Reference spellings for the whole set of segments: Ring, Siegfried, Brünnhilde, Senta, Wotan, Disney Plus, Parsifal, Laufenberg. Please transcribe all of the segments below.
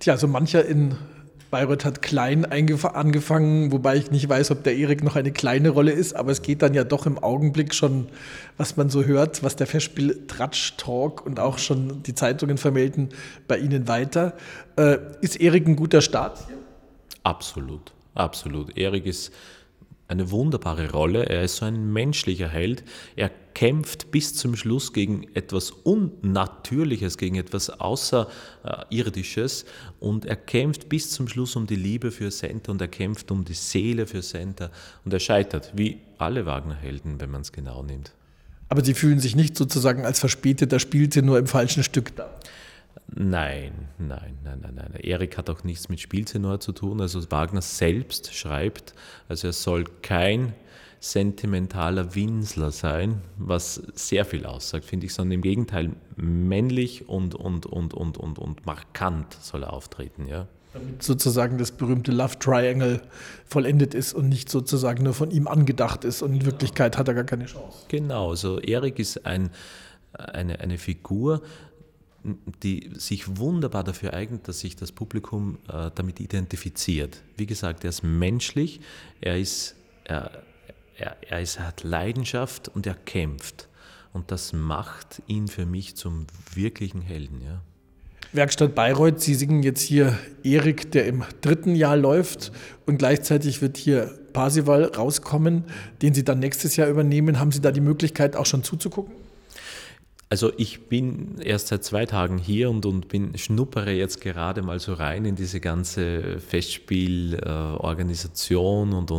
Tja, so mancher in Bayreuth hat klein angefangen, wobei ich nicht weiß, ob der Erik noch eine kleine Rolle ist, aber es geht dann ja doch im Augenblick schon, was man so hört, was der Festspiel-Tratsch-Talk und auch schon die Zeitungen vermelden, bei Ihnen weiter. Ist Erik ein guter Start? Absolut, absolut. Erik ist eine wunderbare Rolle. Er ist so ein menschlicher Held. Er kämpft bis zum Schluss gegen etwas Unnatürliches, gegen etwas Außerirdisches. Und er kämpft bis zum Schluss um die Liebe für Senta und er kämpft um die Seele für Senta. Und er scheitert, wie alle Wagner-Helden, wenn man es genau nimmt. Aber Sie fühlen sich nicht sozusagen als verspäteter Spielte nur im falschen Stück da? Nein. Erik hat auch nichts mit Spieltenor zu tun. Also Wagner selbst schreibt, also er soll kein sentimentaler Winsler sein, was sehr viel aussagt, finde ich, sondern im Gegenteil männlich und markant soll er auftreten, ja. Damit sozusagen das berühmte Love Triangle vollendet ist und nicht sozusagen nur von ihm angedacht ist und in Wirklichkeit hat er gar keine Chance. Genau, also Erik ist eine Figur, die sich wunderbar dafür eignet, dass sich das Publikum damit identifiziert. Wie gesagt, er ist menschlich, er hat Leidenschaft und er kämpft. Und das macht ihn für mich zum wirklichen Helden. Ja. Werkstatt Bayreuth, Sie singen jetzt hier Erik, der im 3. Jahr läuft und gleichzeitig wird hier Parsifal rauskommen, den Sie dann nächstes Jahr übernehmen. Haben Sie da die Möglichkeit, auch schon zuzugucken? Also ich bin erst seit 2 Tagen hier und schnuppere jetzt gerade mal so rein in diese ganze Festspielorganisation und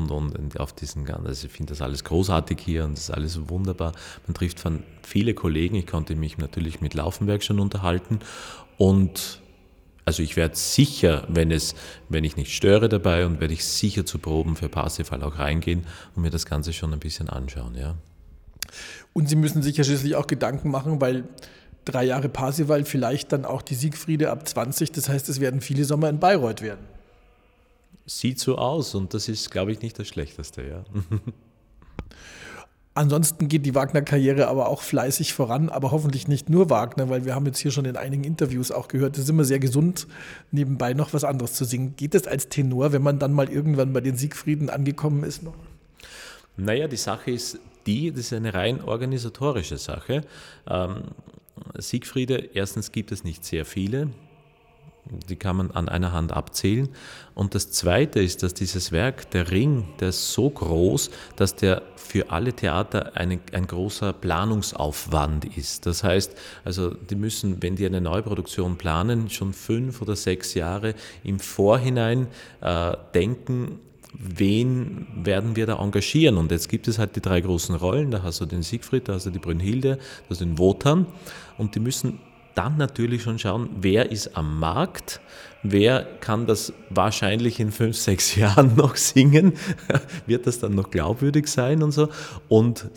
auf diesen ganzen. Also ich finde das alles großartig hier und das ist alles wunderbar. Man trifft viele Kollegen. Ich konnte mich natürlich mit Laufenberg schon unterhalten und also ich werde sicher, wenn ich nicht störe dabei, und werde ich sicher zu Proben für Parsifal auch reingehen und mir das Ganze schon ein bisschen anschauen, ja. Und Sie müssen sich ja schließlich auch Gedanken machen, weil 3 Jahre Parsifal, vielleicht dann auch die Siegfriede ab 20, das heißt, es werden viele Sommer in Bayreuth werden. Sieht so aus und das ist, glaube ich, nicht das Schlechteste, ja. Ansonsten geht die Wagner-Karriere aber auch fleißig voran, aber hoffentlich nicht nur Wagner, weil wir haben jetzt hier schon in einigen Interviews auch gehört, es ist immer sehr gesund, nebenbei noch was anderes zu singen. Geht das als Tenor, wenn man dann mal irgendwann bei den Siegfrieden angekommen ist noch? Naja, die Sache ist, das ist eine rein organisatorische Sache. Siegfriede, erstens gibt es nicht sehr viele, die kann man an einer Hand abzählen. Und das Zweite ist, dass dieses Werk, der Ring, der ist so groß, dass der für alle Theater ein großer Planungsaufwand ist. Das heißt, also die müssen, wenn die eine Neuproduktion planen, schon 5 oder 6 Jahre im Vorhinein denken, wen werden wir da engagieren? Und jetzt gibt es halt die 3 großen Rollen, da hast du den Siegfried, da hast du die Brünnhilde, da hast du den Wotan und die müssen dann natürlich schon schauen, wer ist am Markt, wer kann das wahrscheinlich in 5, 6 Jahren noch singen, wird das dann noch glaubwürdig sein und so, und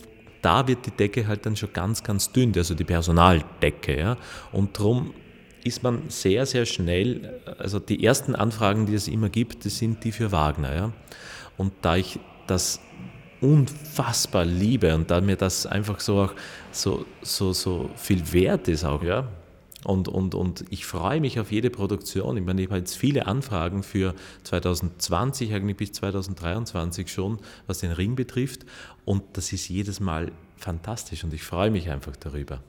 da wird die Decke halt dann schon ganz, ganz dünn, also die Personaldecke, ja, und drum ist man sehr, sehr schnell, also die ersten Anfragen, die es immer gibt, das sind die für Wagner. Ja? Und da ich das unfassbar liebe und da mir das einfach so auch so viel wert ist auch, ja. Und ich freue mich auf jede Produktion. Ich meine, ich habe jetzt viele Anfragen für 2020, eigentlich bis 2023 schon, was den Ring betrifft. Und das ist jedes Mal fantastisch und ich freue mich einfach darüber.